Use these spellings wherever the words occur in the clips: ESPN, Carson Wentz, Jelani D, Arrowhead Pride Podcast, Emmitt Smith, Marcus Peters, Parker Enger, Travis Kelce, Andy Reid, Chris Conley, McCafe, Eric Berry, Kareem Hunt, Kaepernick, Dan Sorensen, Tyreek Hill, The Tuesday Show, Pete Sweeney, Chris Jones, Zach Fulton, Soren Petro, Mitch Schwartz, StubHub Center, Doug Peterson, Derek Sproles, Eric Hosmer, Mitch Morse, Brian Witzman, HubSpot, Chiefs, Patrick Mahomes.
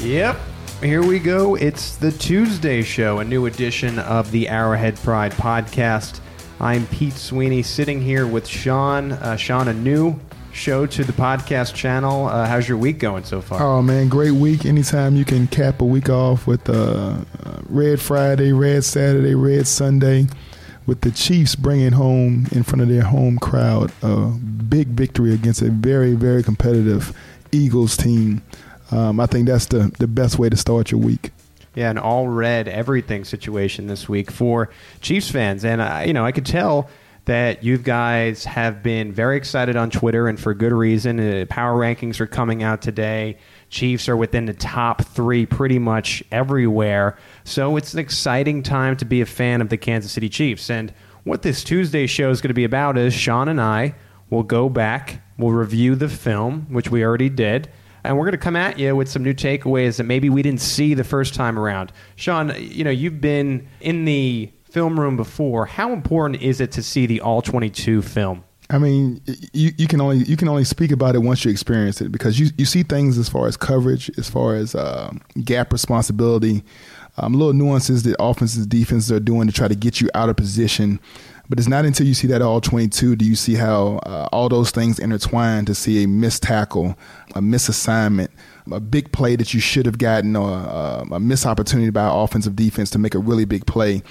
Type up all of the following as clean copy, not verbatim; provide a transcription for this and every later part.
Yep, here we go. It's the Tuesday Show, a new edition of the Arrowhead Pride Podcast. I'm Pete Sweeney, sitting here with Shawn. Shawn, a new show to the podcast channel. How's your week going so far? Oh, man, great week. Anytime you can cap a week off with Red Friday, Red Saturday, Red Sunday, with the Chiefs bringing home in front of their home crowd a big victory against a very, very competitive Eagles team. I think that's the best way to start your week. Yeah, an all-red everything situation this week for Chiefs fans. And, I could tell that you guys have been very excited on Twitter, and for good reason. Power rankings are coming out today. Chiefs are within the top three pretty much everywhere. So it's an exciting time to be a fan of the Kansas City Chiefs. And what this Tuesday show is going to be about is Shawn and I will go back, we'll review the film, which we already did, and we're going to come at you with some new takeaways that maybe we didn't see the first time around. Shawn, you've been in the film room before. How important is it to see the All-22 film? I mean, you can only speak about it once you experience it, because you see things as far as coverage, as far as gap responsibility, little nuances that offenses, defenses are doing to try to get you out of position. But it's not until you see that All-22 do you see how all those things intertwine to see a missed tackle, a misassignment, a big play that you should have gotten, or a missed opportunity by offensive defense to make a really big play.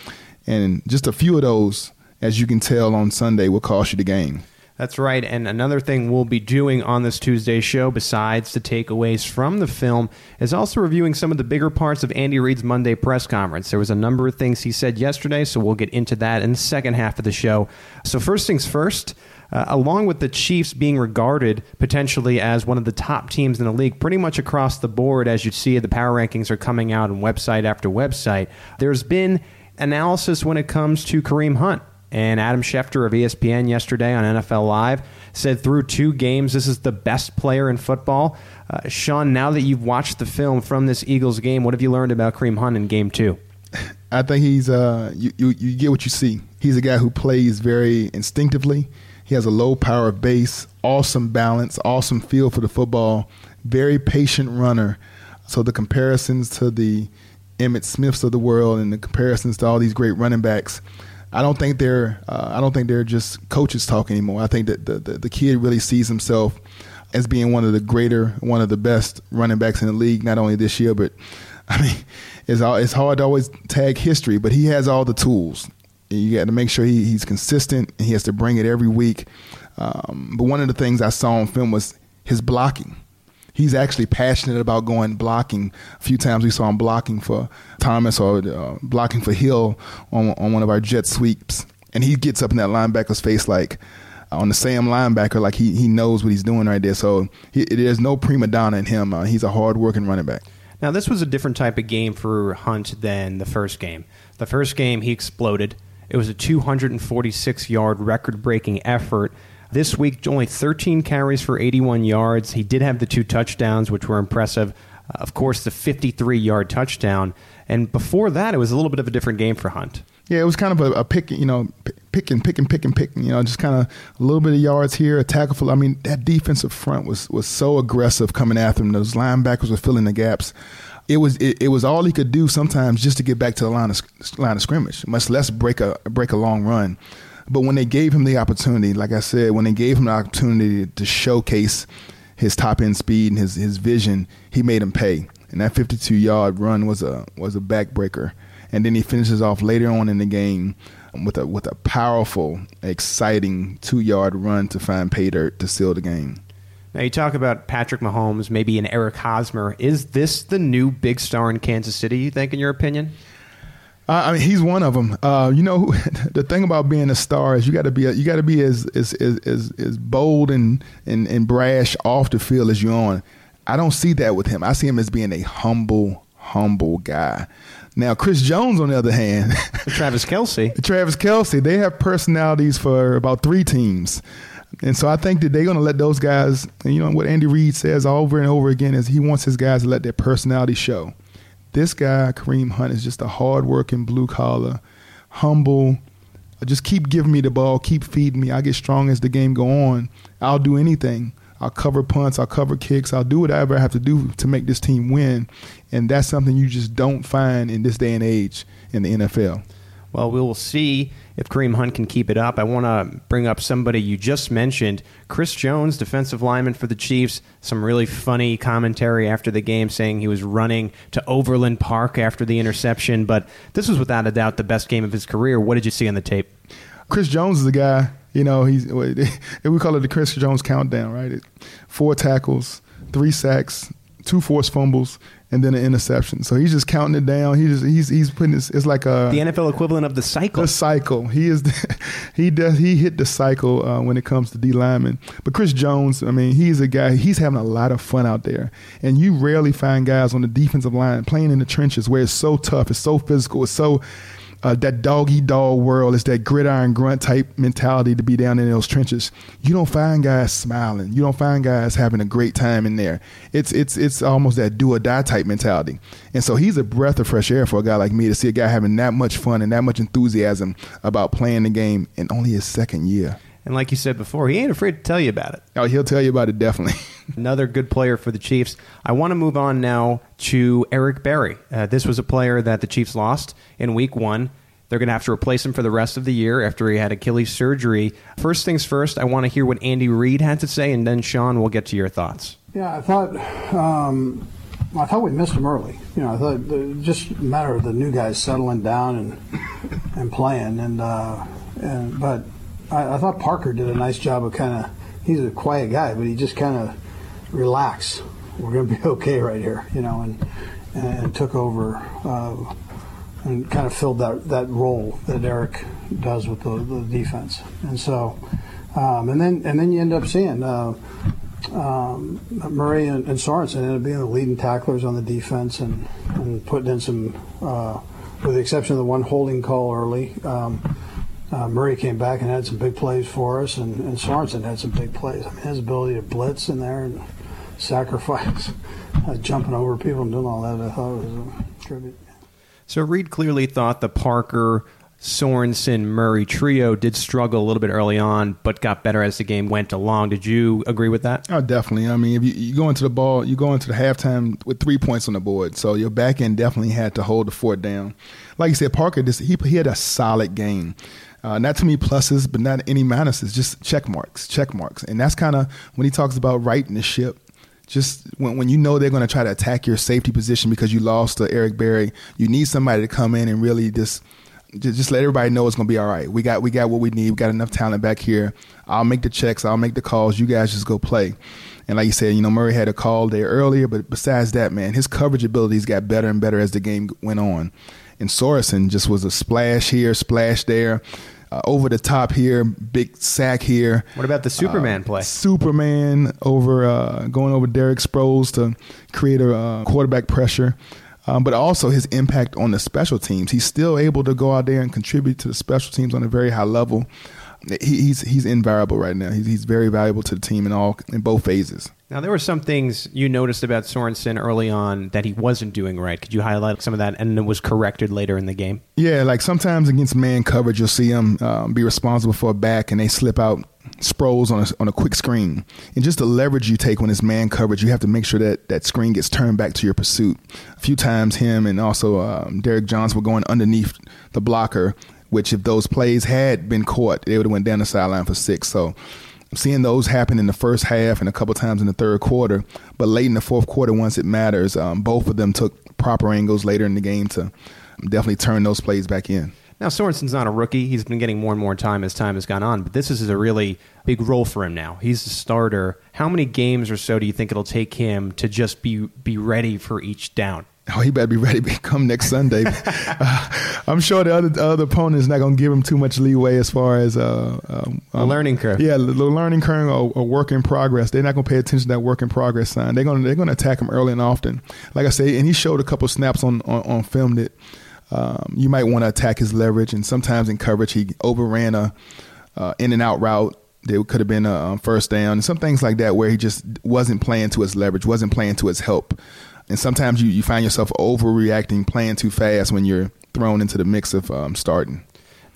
And just a few of those, as you can tell on Sunday, will cost you the game. That's right. And another thing we'll be doing on this Tuesday show, besides the takeaways from the film, is also reviewing some of the bigger parts of Andy Reid's Monday press conference. There was a number of things he said yesterday, so we'll get into that in the second half of the show. So first things first, along with the Chiefs being regarded potentially as one of the top teams in the league, pretty much across the board, as you see, the power rankings are coming out on website after website. There's been analysis when it comes to Kareem Hunt. And Adam Schefter of ESPN yesterday on NFL Live said through two games, this is the best player in football. Shawn, now that you've watched the film from this Eagles game, what have you learned about Kareem Hunt in game two? I think he's you get what you see. He's a guy who plays very instinctively. He has a low power base, awesome balance, awesome feel for the football, very patient runner. So the comparisons to the Emmitt Smiths of the world and the comparisons to all these great running backs, I don't think they're just coaches talk anymore. I think that the kid really sees himself as being one of the best running backs in the league, not only this year, but I mean, it's hard to always tag history, but he has all the tools. You got to make sure he's consistent, and he has to bring it every week. But one of the things I saw on film was his blocking. He's actually passionate about going blocking. A few times we saw him blocking for Thomas or blocking for Hill on one of our jet sweeps. And he gets up in that linebacker's face like on the same linebacker, like he knows what he's doing right there. So there's no prima donna in him. He's a hard-working running back. Now, this was a different type of game for Hunt than the first game. The first game, he exploded. It was a 246-yard record-breaking effort. This week, only 13 carries for 81 yards. He did have the two touchdowns, which were impressive. Of course, the 53-yard touchdown. And before that, it was a little bit of a different game for Hunt. Yeah, it was kind of a pick, picking. Just kind of a little bit of yards here, a tackle for. I mean, that defensive front was so aggressive coming after him. Those linebackers were filling the gaps. It was all he could do sometimes just to get back to the line of scrimmage, much less break a long run. But when they gave him the opportunity, like I said, when they gave him the opportunity to showcase his top-end speed and his vision, he made him pay. And that 52-yard run was a backbreaker. And then he finishes off later on in the game with a powerful, exciting 2-yard run to find pay dirt to seal the game. Now, you talk about Patrick Mahomes, maybe an Eric Hosmer. Is this the new big star in Kansas City, you think, in your opinion? I mean, he's one of them. The thing about being a star is you got to be as bold and brash off the field as you're on. I don't see that with him. I see him as being a humble guy. Now, Chris Jones, on the other hand, Travis Kelce, they have personalities for about three teams. And so I think that they're going to let those guys, and you know what Andy Reid says over and over again is he wants his guys to let their personality show. This guy, Kareem Hunt, is just a hardworking, blue-collar, humble. Just keep giving me the ball. Keep feeding me. I get strong as the game go on. I'll do anything. I'll cover punts. I'll cover kicks. I'll do whatever I have to do to make this team win. And that's something you just don't find in this day and age in the NFL. Well, we will see if Kareem Hunt can keep it up. I want to bring up somebody you just mentioned, Chris Jones, defensive lineman for the Chiefs. Some really funny commentary after the game saying he was running to Overland Park after the interception. But this was without a doubt the best game of his career. What did you see on the tape? Chris Jones is the guy, we call it the Chris Jones countdown, right? 4 tackles, 3 sacks, 2 forced fumbles, and then an interception. So he's just counting it down. He's putting this. It's like the NFL equivalent of the cycle. The cycle. He hit the cycle when it comes to D linemen. But Chris Jones, I mean, he's a guy. He's having a lot of fun out there, and you rarely find guys on the defensive line playing in the trenches where it's so tough, it's so physical, it's so that dog-eat-dog world. It's that gridiron grunt type mentality to be down in those trenches. You don't find guys smiling. You don't find guys having a great time in there. It's almost that do-or-die type mentality. And so he's a breath of fresh air for a guy like me to see a guy having that much fun and that much enthusiasm about playing the game in only his second year. And like you said before, he ain't afraid to tell you about it. Oh, he'll tell you about it, definitely. Another good player for the Chiefs. I want to move on now to Eric Berry. This was a player that the Chiefs lost in Week 1. They're going to have to replace him for the rest of the year after he had Achilles surgery. First things first, I want to hear what Andy Reid had to say, and then, Sean, we'll get to your thoughts. Yeah, I thought we missed him early. I thought it just a matter of the new guys settling down and playing. But I thought Parker did a nice job of he's a quiet guy, but he just relaxed. We're going to be okay right here, and took over and filled that role that Eric does with the defense. And so, and then you end up seeing Murray and Sorensen ended up being the leading tacklers on the defense and putting in some, with the exception of the one holding call early, Murray came back and had some big plays for us, and Sorensen had some big plays. I mean, his ability to blitz in there and sacrifice, jumping over people and doing all that, I thought was a tribute. So Reid clearly thought the Parker, Sorensen, Murray trio did struggle a little bit early on, but got better as the game went along. Did you agree with that? Oh, definitely. I mean, if you go into the halftime with 3 points on the board, so your back end definitely had to hold the fort down. Like you said, Parker, he had a solid game. Not too many pluses, but not any minuses, just check marks. And that's when he talks about righting the ship. Just when you know they're going to try to attack your safety position because you lost to Eric Berry, you need somebody to come in and really just let everybody know it's going to be all right. We got what we need. We got enough talent back here. I'll make the checks. I'll make the calls. You guys just go play. And like you said, Murray had a call there earlier, but besides that, man, his coverage abilities got better and better as the game went on. And Sorensen just was a splash here, splash there. Over the top here, big sack here. What about the Superman play? Superman going over Derek Sproles to create a quarterback pressure, but also his impact on the special teams. He's still able to go out there and contribute to the special teams on a very high level. He's invaluable right now. He's very valuable to the team in both phases. Now, there were some things you noticed about Sorensen early on that he wasn't doing right. Could you highlight some of that, and it was corrected later in the game? Yeah, like sometimes against man coverage, you'll see him be responsible for a back, and they slip out Sproles on a quick screen. And just the leverage you take when it's man coverage, you have to make sure that that screen gets turned back to your pursuit. A few times him and also Derrick Johnson were going underneath the blocker, which if those plays had been caught, they would have went down the sideline for 6. So seeing those happen in the first half and a couple times in the third quarter. But late in the fourth quarter, once it matters, both of them took proper angles later in the game to definitely turn those plays back in. Now, Sorensen's not a rookie. He's been getting more and more time as time has gone on, but this is a really big role for him now. He's the starter. How many games or so do you think it'll take him to just be ready for each down? Oh, he better be ready to come next Sunday. I'm sure the other opponent is not going to give him too much leeway as far as a learning curve. Yeah, the learning curve or work in progress. They're not going to pay attention to that work in progress sign. They're going to attack him early and often. Like I say, and he showed a couple snaps on film that you might want to attack his leverage. And sometimes in coverage, he overran a in and out route. There could have been a first down and some things like that where he just wasn't playing to his leverage, wasn't playing to his help. And sometimes you find yourself overreacting, playing too fast when you're thrown into the mix of starting.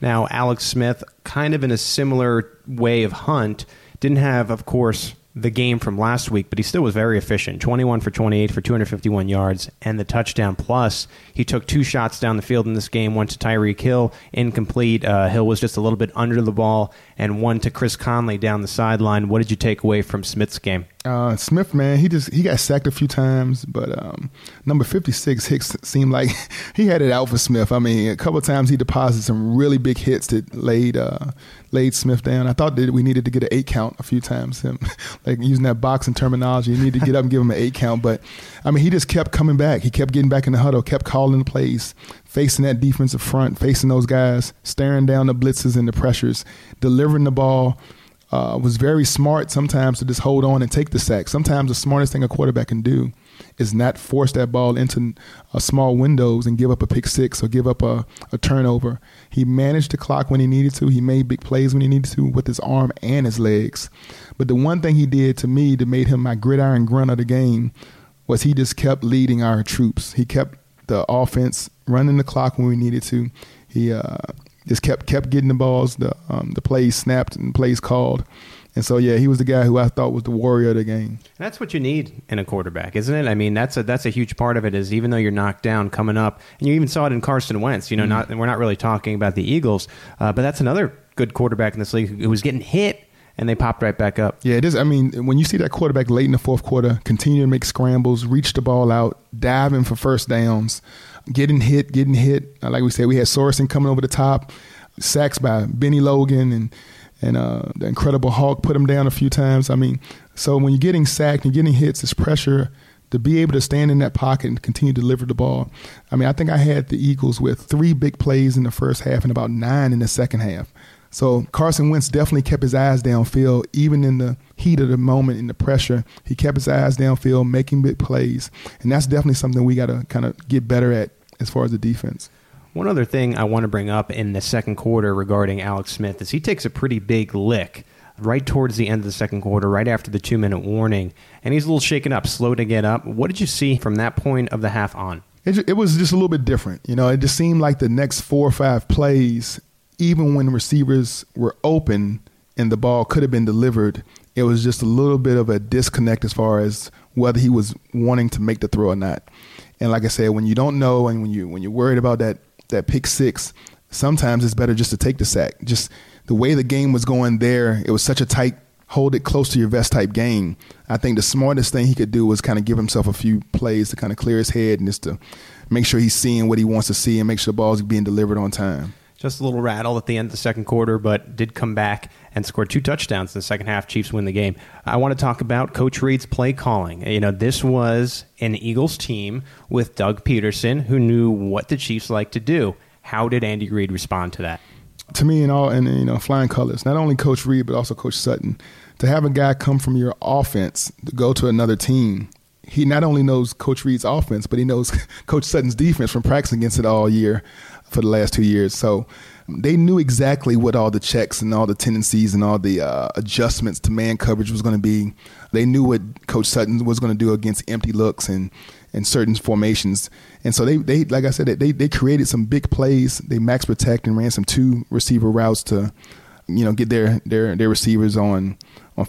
Now, Alex Smith, kind of in a similar way of Hunt, didn't have, of course, the game from last week, but he still was very efficient. 21 for 28 for 251 yards and the touchdown. Plus, he took two shots down the field in this game, one to Tyreek Hill, incomplete. Hill was just a little bit under the ball, and one to Chris Conley down the sideline. What did you take away from Smith's game? Smith, man, he got sacked a few times, but number 56, Hicks, seemed like he had it out for Smith. I mean, a couple of times he deposited some really big hits that laid Smith down. I thought that we needed to get an 8 count a few times. Him, like using that boxing terminology, you need to get up and give him an 8 count. But I mean, he just kept coming back. He kept getting back in the huddle, kept calling the plays, facing that defensive front, facing those guys, staring down the blitzes and the pressures, delivering the ball. Was very smart sometimes to just hold on and take the sack. Sometimes the smartest thing a quarterback can do is not force that ball into small windows and give up a pick six or give up a turnover. He managed the clock when he needed to. He made big plays when he needed to with his arm and his legs. But the one thing he did to me that made him my gridiron grunt of the game was he just kept leading our troops. He kept the offense running the clock when we needed to. He just kept getting the balls, the plays snapped and plays called. And so, yeah, he was the guy who I thought was the warrior of the game. That's what you need in a quarterback, isn't it? I mean, that's a huge part of it is even though you're knocked down coming up, and you even saw it in Carson Wentz, we're not really talking about the Eagles, but that's another good quarterback in this league who was getting hit and they popped right back up. Yeah, it is. I mean, when you see that quarterback late in the fourth quarter, continue to make scrambles, reach the ball out, diving for first downs, getting hit. Like we said, we had Sorensen coming over the top, sacks by Benny Logan and the Incredible Hulk put him down a few times. I mean, so when you're getting sacked and getting hits, it's pressure to be able to stand in that pocket and continue to deliver the ball. I mean, I think I had the Eagles with 3 big plays in the first half and about 9 in the second half. So Carson Wentz definitely kept his eyes downfield, even in the heat of the moment, in the pressure. He kept his eyes downfield, making big plays. And that's definitely something we got to kind of get better at as far as the defense. One other thing I want to bring up in the second quarter regarding Alex Smith is he takes a pretty big lick right towards the end of the second quarter, right after the 2-minute warning. And he's a little shaken up, slow to get up. What did you see from that point of the half on? It was just a little bit different. It just seemed like the next 4 or 5 plays, even when receivers were open and the ball could have been delivered, it was just a little bit of a disconnect as far as whether he was wanting to make the throw or not. And like I said, when you don't know and when you're worried about that pick six, sometimes it's better just to take the sack. Just the way the game was going there, it was such a tight, hold it close to your vest type game. I think the smartest thing he could do was kind of give himself a few plays to kind of clear his head and just to make sure he's seeing what he wants to see and make sure the ball's being delivered on time. Just a little rattle at the end of the second quarter, but did come back and score 2 touchdowns in the second half. Chiefs win the game. I want to talk about Coach Reid's play calling. This was an Eagles team with Doug Peterson who knew what the Chiefs like to do. How did Andy Reid respond to that? To me, flying colors, not only Coach Reid, but also Coach Sutton. To have a guy come from your offense to go to another team, he not only knows Coach Reid's offense, but he knows Coach Sutton's defense from practicing against it all year for the last 2 years. So they knew exactly what all the checks and all the tendencies and all the adjustments to man coverage was going to be. They knew what Coach Sutton was going to do against empty looks and certain formations. And so they like I said, they created some big plays. They max protect and ran some 2 receiver routes to get their receivers on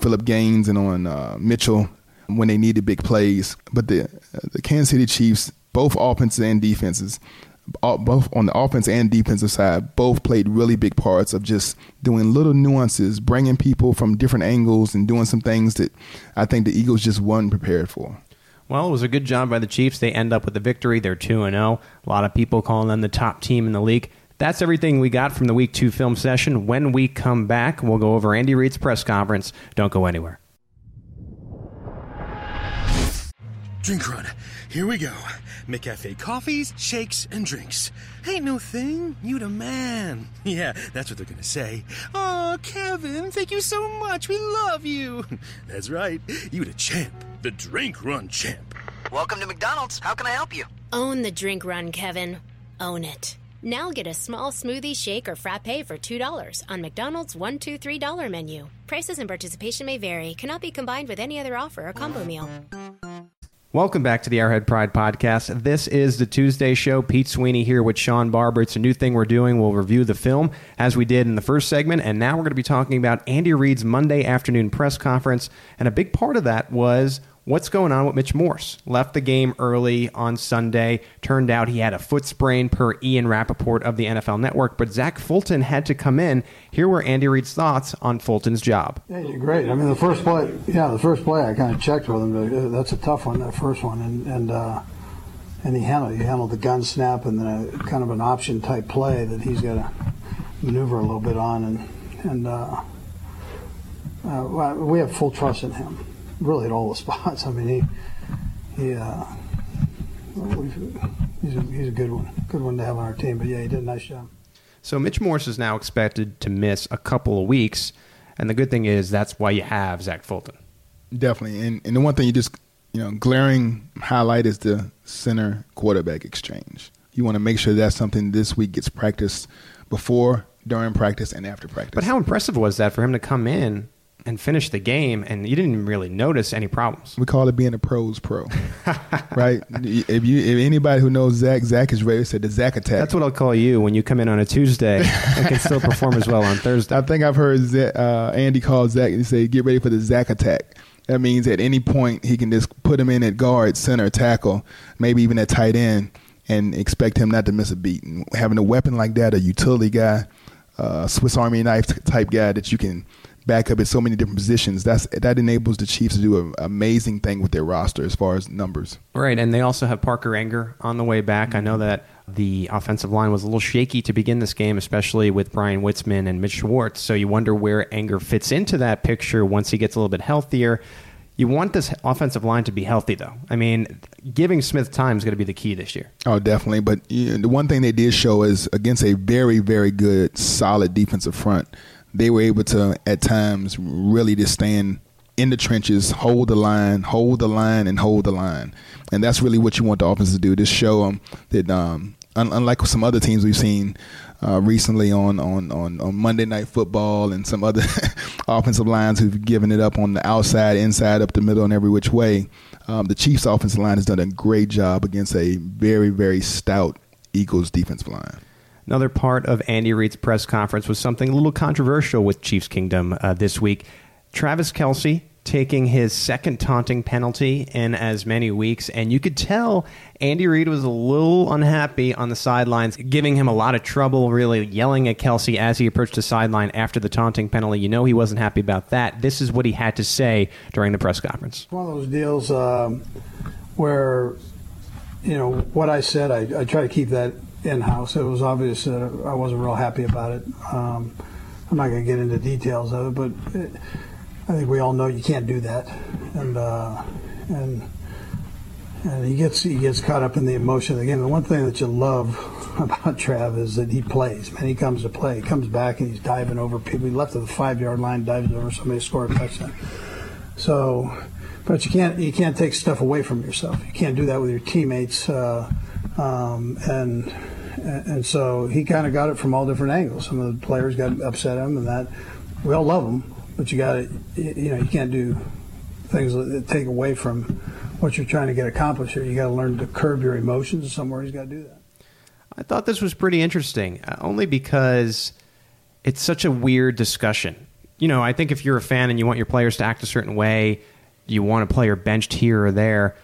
Phillip Gaines and on Mitchell when they needed big plays. But the Kansas City Chiefs, both offenses and defenses, both on the offense and defensive side, both played really big parts of just doing little nuances, bringing people from different angles and doing some things that I think the Eagles just weren't prepared for. Well, it was a good job by the Chiefs. They end up with a victory. They're 2-0. A lot of people calling them the top team in the league. That's everything we got from the Week 2 film session. When we come back, we'll go over Andy Reid's press conference. Don't go anywhere. Drink run. Here we go. McCafe coffees, shakes, and drinks. Ain't no thing. You the man. Yeah, that's what they're going to say. Aw, Kevin, thank you so much. We love you. That's right. You the champ. The drink run champ. Welcome to McDonald's. How can I help you? Own the drink run, Kevin. Own it. Now get a small smoothie, shake, or frappe for $2 on McDonald's $1, $2, $3 menu. Prices and participation may vary. Cannot be combined with any other offer or combo meal. Welcome back to the Arrowhead Pride Podcast. This is the Tuesday Show. Pete Sweeney here with Shawn Barber. It's a new thing we're doing. We'll review the film as we did in the first segment, and now we're going to be talking about Andy Reid's Monday afternoon press conference, and a big part of that was what's going on with Mitch Morse. Left the game early on Sunday. Turned out he had a foot sprain per Ian Rappaport of the NFL Network, but Zach Fulton had to come in. Here were Andy Reid's thoughts on Fulton's job. Yeah, you're great. I mean, the first play I kind of checked with him. But that's a tough one, that first one. And he handled the gun snap and then kind of an option type play that he's got to maneuver a little bit on. And we have full trust in him. Really at all the spots. I mean, he's a good one to have on our team. But yeah, he did a nice job. So Mitch Morse is now expected to miss a couple of weeks, and the good thing is that's why you have Zach Fulton. Definitely, and the one thing you just glaring highlight is the center quarterback exchange. You want to make sure that's something this week gets practiced before, during practice, and after practice. But how impressive was that for him to come in and finish the game, and you didn't really notice any problems? We call it being a pro's pro, right? If anybody who knows Zach is ready to say the Zach attack. That's what I'll call you when you come in on a Tuesday and can still perform as well on Thursday. I think I've heard Andy call Zach and say, get ready for the Zach attack. That means at any point he can just put him in at guard, center, tackle, maybe even at tight end, and expect him not to miss a beat. And having a weapon like that, a utility guy, Swiss Army knife type guy that you can back up at so many different positions, that enables the Chiefs to do an amazing thing with their roster as far as numbers. Right, and they also have Parker Enger on the way back. I know that the offensive line was a little shaky to begin this game, especially with Brian Witzman and Mitch Schwartz, so you wonder where Enger fits into that picture once he gets a little bit healthier. You want this offensive line to be healthy, though. I mean, giving Smith time is going to be the key this year. Oh, definitely. But the one thing they did show is against a very, very good, solid defensive front, they were able to, at times, really just stand in the trenches, hold the line. And that's really what you want the offense to do, just show them that unlike some other teams we've seen recently on Monday Night Football and some other offensive lines who've given it up on the outside, inside, up the middle, and every which way, the Chiefs' offensive line has done a great job against a very, very stout Eagles defensive line. Another part of Andy Reid's press conference was something a little controversial with Chiefs Kingdom this week. Travis Kelce taking his second taunting penalty in as many weeks, and you could tell Andy Reid was a little unhappy on the sidelines, giving him a lot of trouble, really yelling at Kelce as he approached the sideline after the taunting penalty. You know he wasn't happy about that. This is what he had to say during the press conference. One of those deals where, what I said, I try to keep that in-house. It was obvious that I wasn't real happy about it. I'm not going to get into details of it, but I think we all know you can't do that. And he gets caught up in the emotion of the game. The one thing that you love about Trav is that he plays. Man, he comes to play. He comes back and he's diving over people. He left at the 5-yard line, dives over somebody, scores a touchdown. So, but you can't take stuff away from yourself. You can't do that with your teammates. And so he kind of got it from all different angles. Some of the players got upset at him, and that we all love him. But you got to, you can't do things that take away from what you're trying to get accomplished here. You got to learn to curb your emotions. Somewhere he's got to do that. I thought this was pretty interesting, only because it's such a weird discussion. I think if you're a fan and you want your players to act a certain way, you want a player benched here or there.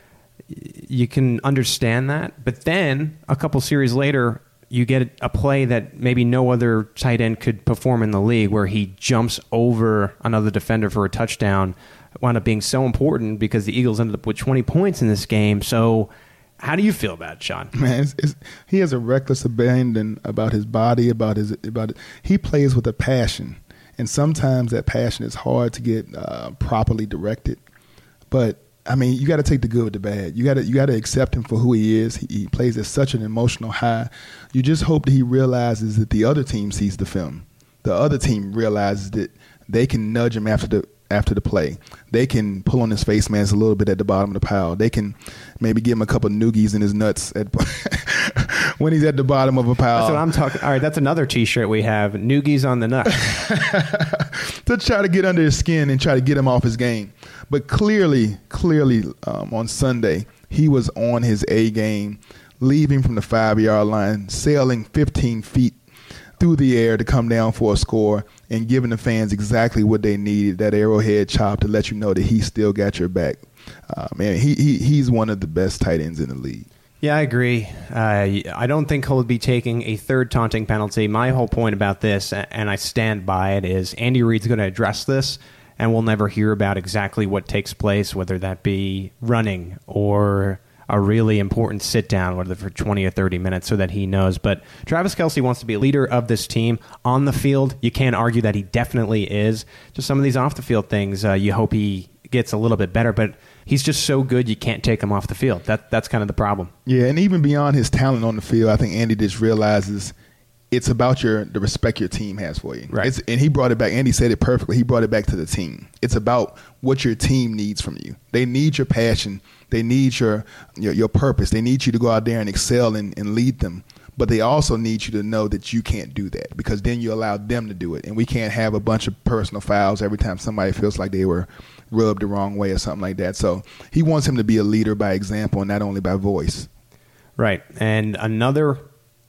you can understand that. But then a couple series later, you get a play that maybe no other tight end could perform in the league, where he jumps over another defender for a touchdown. It wound up being so important because the Eagles ended up with 20 points in this game. So how do you feel about it, Sean? Man, he has a reckless abandon about his body, about it. He plays with a passion, and sometimes that passion is hard to get properly directed. But I mean, you got to take the good with the bad. You got to accept him for who he is. He plays at such an emotional high. You just hope that he realizes that the other team sees the film. The other team realizes that they can nudge him after the play. They can pull on his face mask a little bit at the bottom of the pile. They can maybe give him a couple noogies in his nuts when he's at the bottom of a pile. That's what I'm talking. All right, that's another T-shirt we have, noogies on the nuts. To try to get under his skin and try to get him off his game. But clearly, on Sunday, he was on his A game, leaving from the 5-yard line, sailing 15 feet through the air to come down for a score, and giving the fans exactly what they needed, that arrowhead chop to let you know that he still got your back. Man, he's one of the best tight ends in the league. Yeah, I agree. I don't think he'll be taking a third taunting penalty. My whole point about this, and I stand by it, is Andy Reid's going to address this, and we'll never hear about exactly what takes place, whether that be running or a really important sit-down, whether for 20 or 30 minutes, so that he knows. But Travis Kelce wants to be a leader of this team on the field. You can't argue that he definitely is. Just some of these off-the-field things, you hope he gets a little bit better, but he's just so good you can't take him off the field. That's kind of the problem. Yeah, and even beyond his talent on the field, I think Andy just realizes it's about the respect your team has for you. Right. And he brought it back. Andy said it perfectly. He brought it back to the team. It's about what your team needs from you. They need your passion. They need your purpose. They need you to go out there and excel and lead them. But they also need you to know that you can't do that, because then you allow them to do it. And we can't have a bunch of personal fouls every time somebody feels like they were rubbed the wrong way or something like that. So he wants him to be a leader by example and not only by voice. Right. And another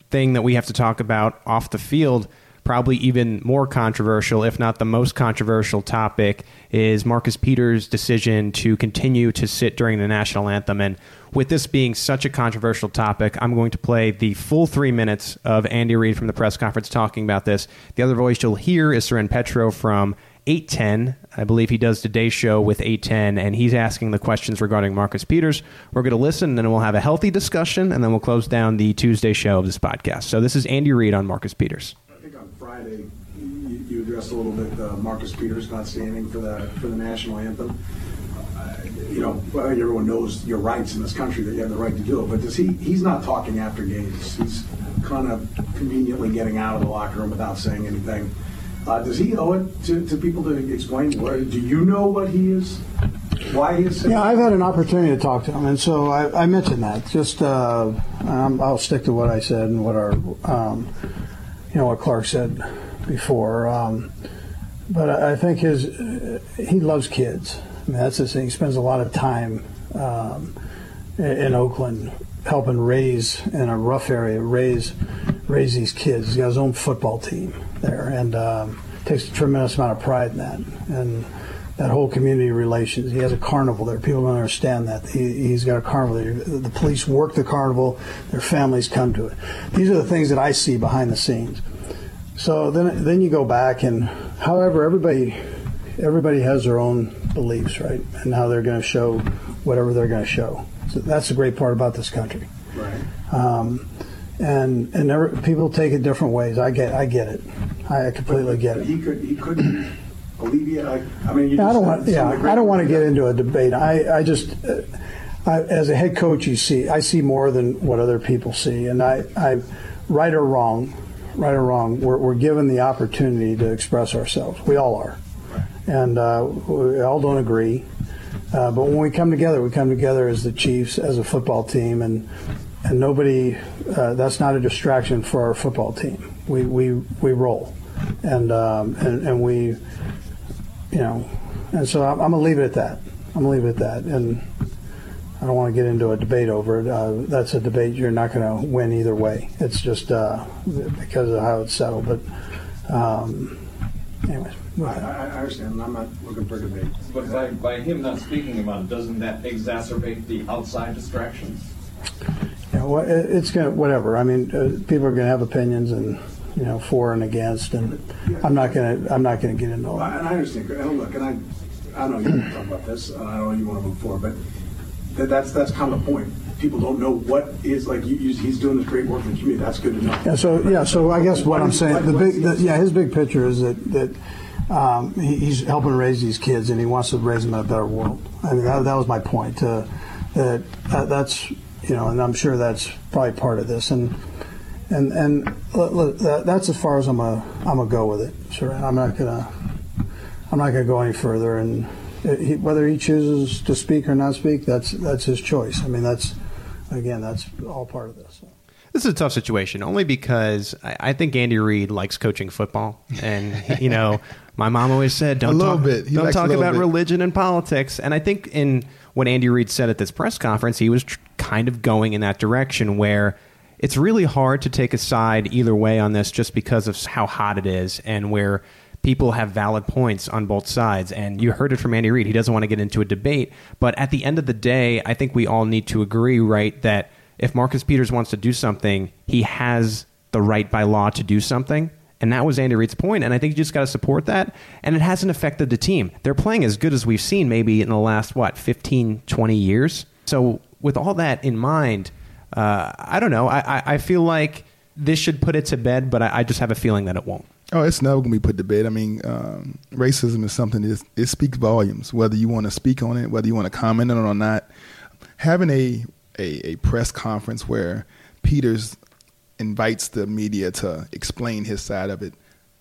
thing that we have to talk about off the field, probably even more controversial, if not the most controversial topic, is Marcus Peters' decision to continue to sit during the national anthem. And with this being such a controversial topic, I'm going to play the full 3 minutes of Andy Reid from the press conference talking about this. The other voice you'll hear is Soren Petro from 810. I believe he does today's show with 810, and he's asking the questions regarding Marcus Peters. We're going to listen, and then we'll have a healthy discussion, and then we'll close down the Tuesday show of this podcast. So this is Andy Reid on Marcus Peters. I think on Friday you addressed a little bit Marcus Peters not standing for the national anthem. Everyone knows your rights in this country, that you have the right to do it, but he's not talking after games. He's kind of conveniently getting out of the locker room without saying anything. Does he owe it to people to explain? Do you know what he is? Why he is? Yeah, I've had an opportunity to talk to him, and so I mentioned that. Just I'll stick to what I said and what our, what Clark said before. But I think he loves kids. I mean, that's his thing. He spends a lot of time in Oakland helping raise, in a rough area, raise these kids. He's got his own football team there, and takes a tremendous amount of pride in that. And that whole community relations. He has a carnival there. People don't understand that. He's got a carnival there. The police work the carnival. Their families come to it. These are the things that I see behind the scenes. So then you go back, and however, everybody has their own beliefs, right? And how they're going to show whatever they're going to show. So that's the great part about this country. Right. And people take it different ways. I get it. I completely get it. He couldn't alleviate. I don't want to get into a debate. I just, as a head coach, I see more than what other people see. And I right or wrong, we're given the opportunity to express ourselves. We all are, and we all don't agree. But when we come together as the Chiefs, as a football team, and nobody. That's not a distraction for our football team. We roll, and we, and so I'm gonna leave it at that. And I don't want to get into a debate over it. That's a debate you're not gonna win either way. It's just because of how it's settled. But Anyways, I understand. I'm not looking for debate. But by him not speaking about it, doesn't that exacerbate the outside distractions? Yeah, well, it's going to, whatever. I mean, people are going to have opinions and, you know, for and against, and yeah. I'm not going to get into all that. And I understand. And look, and I know you want to talk about this, and I know you want to move forward, but that's kind of the point. People don't know what is, like, he's doing this great work in the community. That's good to know. Yeah, so I guess what I'm saying, his big picture is that he's helping raise these kids, and he wants to raise them in a better world. I mean, that was my point. That's, you know, and I'm sure that's probably part of this. And that's as far as I'm gonna go with it. Sure, I'm not gonna go any further. And whether he chooses to speak or not speak, that's his choice. I mean, that's all part of this. This is a tough situation, only because I think Andy Reid likes coaching football, and you know, my mom always said, "Don't talk about religion and politics." And I think in what Andy Reid said at this press conference, he was kind of going in that direction where. It's really hard to take a side either way on this just because of how hot it is and where people have valid points on both sides. And you heard it from Andy Reid. He doesn't want to get into a debate. But at the end of the day, I think we all need to agree, right, that if Marcus Peters wants to do something, he has the right by law to do something. And that was Andy Reid's point. And I think you just got to support that. And it hasn't affected the team. They're playing as good as we've seen maybe in the last, 15, 20 years. So with all that in mind... I don't know. I feel like this should put it to bed, but I just have a feeling that it won't. Oh, it's never going to be put to bed. I mean, racism is something that it speaks volumes, whether you want to speak on it, whether you want to comment on it or not. Having a press conference where Peters invites the media to explain his side of it,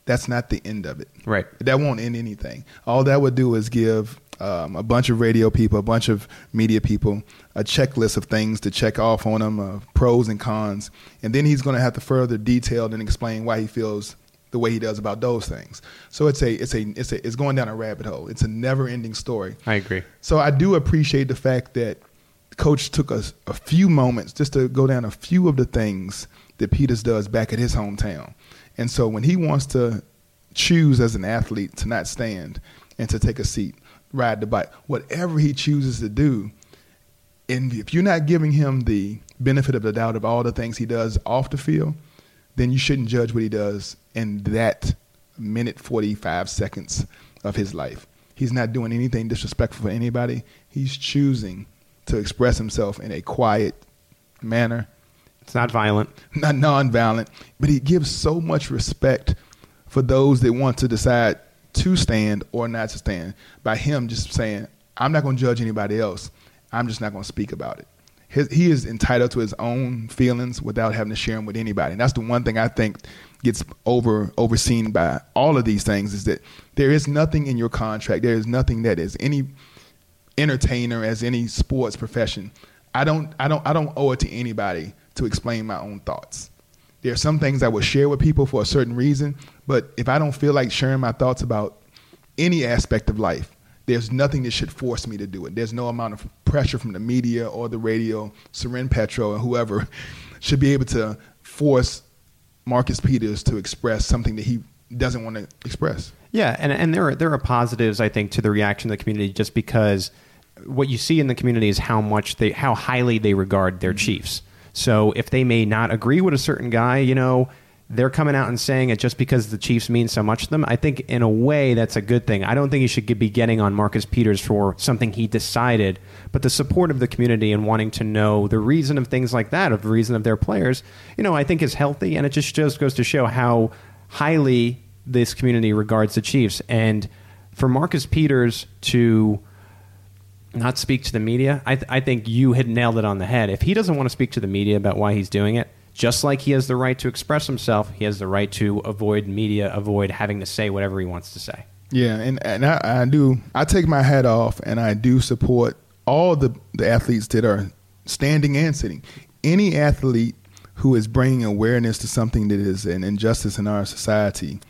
that's not the end of it. Right. That won't end anything. All that would do is give... a bunch of radio people, a bunch of media people, a checklist of things to check off on him, pros and cons. And then he's going to have to further detail and explain why he feels the way he does about those things. So it's going down a rabbit hole. It's a never ending story. I agree. So I do appreciate the fact that Coach took us a few moments just to go down a few of the things that Peters does back at his hometown. And so when he wants to choose as an athlete to not stand and to take a seat, ride the bike, whatever he chooses to do, and if you're not giving him the benefit of the doubt of all the things he does off the field, then you shouldn't judge what he does in that minute 45 seconds of his life. He's not doing anything disrespectful for anybody. He's choosing to express himself in a quiet manner. It's not violent. Not non-violent. But he gives so much respect for those that want to decide to stand or not to stand by him just saying, I'm not going to judge anybody else. I'm just not going to speak about it. He is entitled to his own feelings without having to share them with anybody. And that's the one thing I think gets overseen by all of these things is that there is nothing in your contract. There is nothing that is any entertainer as any sports profession. I don't owe it to anybody to explain my own thoughts. There are some things I will share with people for a certain reason, but if I don't feel like sharing my thoughts about any aspect of life, there's nothing that should force me to do it. There's no amount of pressure from the media or the radio, Soren Petro or whoever, should be able to force Marcus Peters to express something that he doesn't want to express. Yeah, and there are positives, I think, to the reaction of the community just because what you see in the community is how highly they regard their Chiefs. So if they may not agree with a certain guy, you know, they're coming out and saying it just because the Chiefs mean so much to them. I think in a way that's a good thing. I don't think you should be getting on Marcus Peters for something he decided, but the support of the community and wanting to know the reason of things like that, of the reason of their players, you know, I think is healthy. And it just goes to show how highly this community regards the Chiefs. And for Marcus Peters to... not speak to the media, I think you had nailed it on the head. If he doesn't want to speak to the media about why he's doing it, just like he has the right to express himself, he has the right to avoid media, avoid having to say whatever he wants to say. Yeah, and I do. I take my hat off, and I do support all the athletes that are standing and sitting. Any athlete who is bringing awareness to something that is an injustice in our society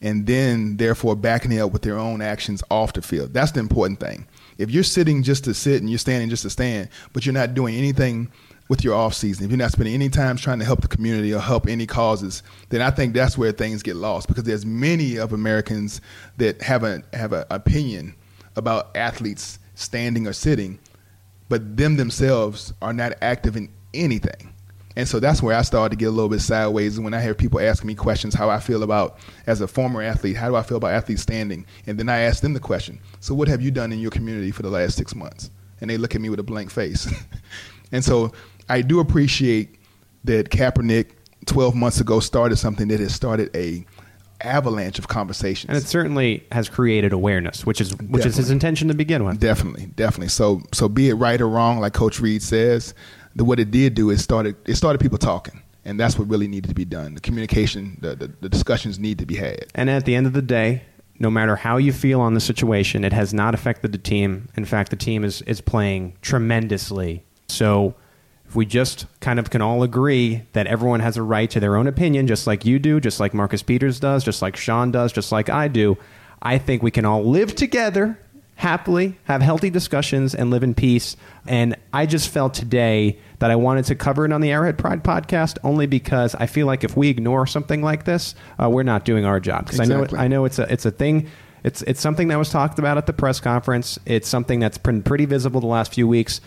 and then, therefore, backing it up with their own actions off the field, that's the important thing. If you're sitting just to sit and you're standing just to stand, but you're not doing anything with your off season, if you're not spending any time trying to help the community or help any causes, then I think that's where things get lost, because there's many of Americans that have an opinion about athletes standing or sitting, but them themselves are not active in anything. And so that's where I started to get a little bit sideways when I hear people asking me questions, how I feel about, as a former athlete, how do I feel about athletes standing? And then I ask them the question, so what have you done in your community for the last 6 months? And they look at me with a blank face. And so I do appreciate that Kaepernick 12 months ago started something that has started a avalanche of conversations. And it certainly has created awareness, which is his intention to begin with. Definitely. So be it right or wrong, like Coach Reed says, what it did do is started people talking. And that's what really needed to be done. The communication, the discussions need to be had. And at the end of the day, no matter how you feel on the situation, it has not affected the team. In fact, the team is playing tremendously. So if we just kind of can all agree that everyone has a right to their own opinion, just like you do, just like Marcus Peters does, just like Sean does, just like I do, I think we can all live together happily, have healthy discussions, and live in peace. And I just felt today that I wanted to cover it on the Arrowhead Pride podcast only because I feel like if we ignore something like this, we're not doing our job. Because exactly. I know it's a thing. It's something that was talked about at the press conference. It's something that's been pretty visible the last few weeks.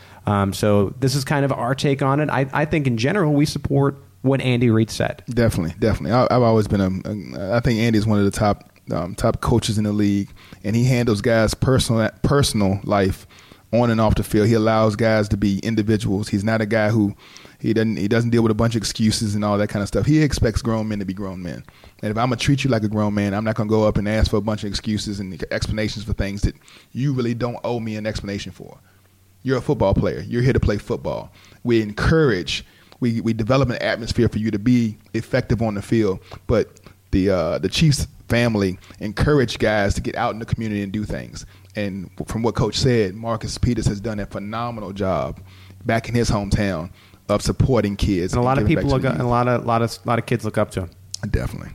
So this is kind of our take on it. I think in general we support what Andy Reid said. Definitely. I've always been I think Andy's one of the top coaches in the league, and he handles guys' personal life on and off the field. He allows guys to be individuals. He's not a guy who he doesn't deal with a bunch of excuses and all that kind of stuff. He expects grown men to be grown men. And if I'm going to treat you like a grown man, I'm not going to go up and ask for a bunch of excuses and explanations for things that you really don't owe me an explanation for. You're a football player. You're here to play football. We encourage, we develop an atmosphere for you to be effective on the field. But the Chiefs family encourage guys to get out in the community and do things. And from what Coach said, Marcus Peters has done a phenomenal job back in his hometown of supporting kids. And a lot of people look up, and a lot of kids look up to him. Definitely.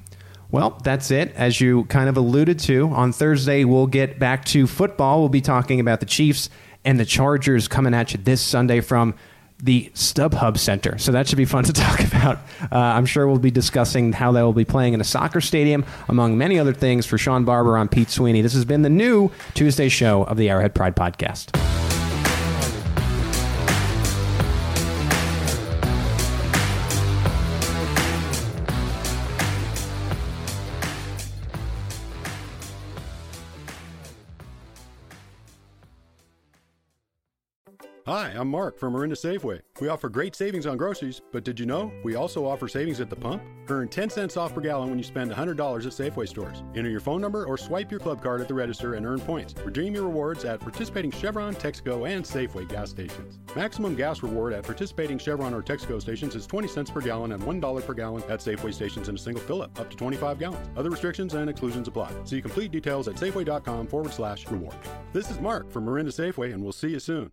Well, that's it. As you kind of alluded to, on Thursday, we'll get back to football. We'll be talking about the Chiefs and the Chargers coming at you this Sunday from the StubHub Center. So that should be fun to talk about. I'm sure we'll be discussing how they will be playing in a soccer stadium, among many other things. For Shawn Barber, I'm Pete Sweeney. This has been the new Tuesday show of the Arrowhead Pride Podcast. Hi, I'm Mark from Marinda Safeway. We offer great savings on groceries, but did you know we also offer savings at the pump? Earn 10 cents off per gallon when you spend $100 at Safeway stores. Enter your phone number or swipe your club card at the register and earn points. Redeem your rewards at participating Chevron, Texaco, and Safeway gas stations. Maximum gas reward at participating Chevron or Texaco stations is 20 cents per gallon and $1 per gallon at Safeway stations in a single fill-up, up to 25 gallons. Other restrictions and exclusions apply. See complete details at Safeway.com/reward. This is Mark from Marinda Safeway, and we'll see you soon.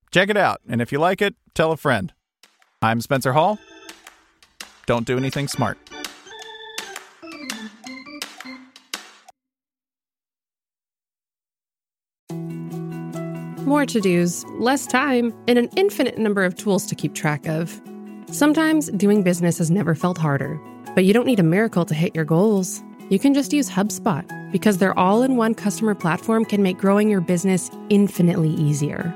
Check it out, and if you like it, tell a friend. I'm Spencer Hall. Don't do anything smart. More to-dos, less time, and an infinite number of tools to keep track of. Sometimes doing business has never felt harder, but you don't need a miracle to hit your goals. You can just use HubSpot, because their all-in-one customer platform can make growing your business infinitely easier.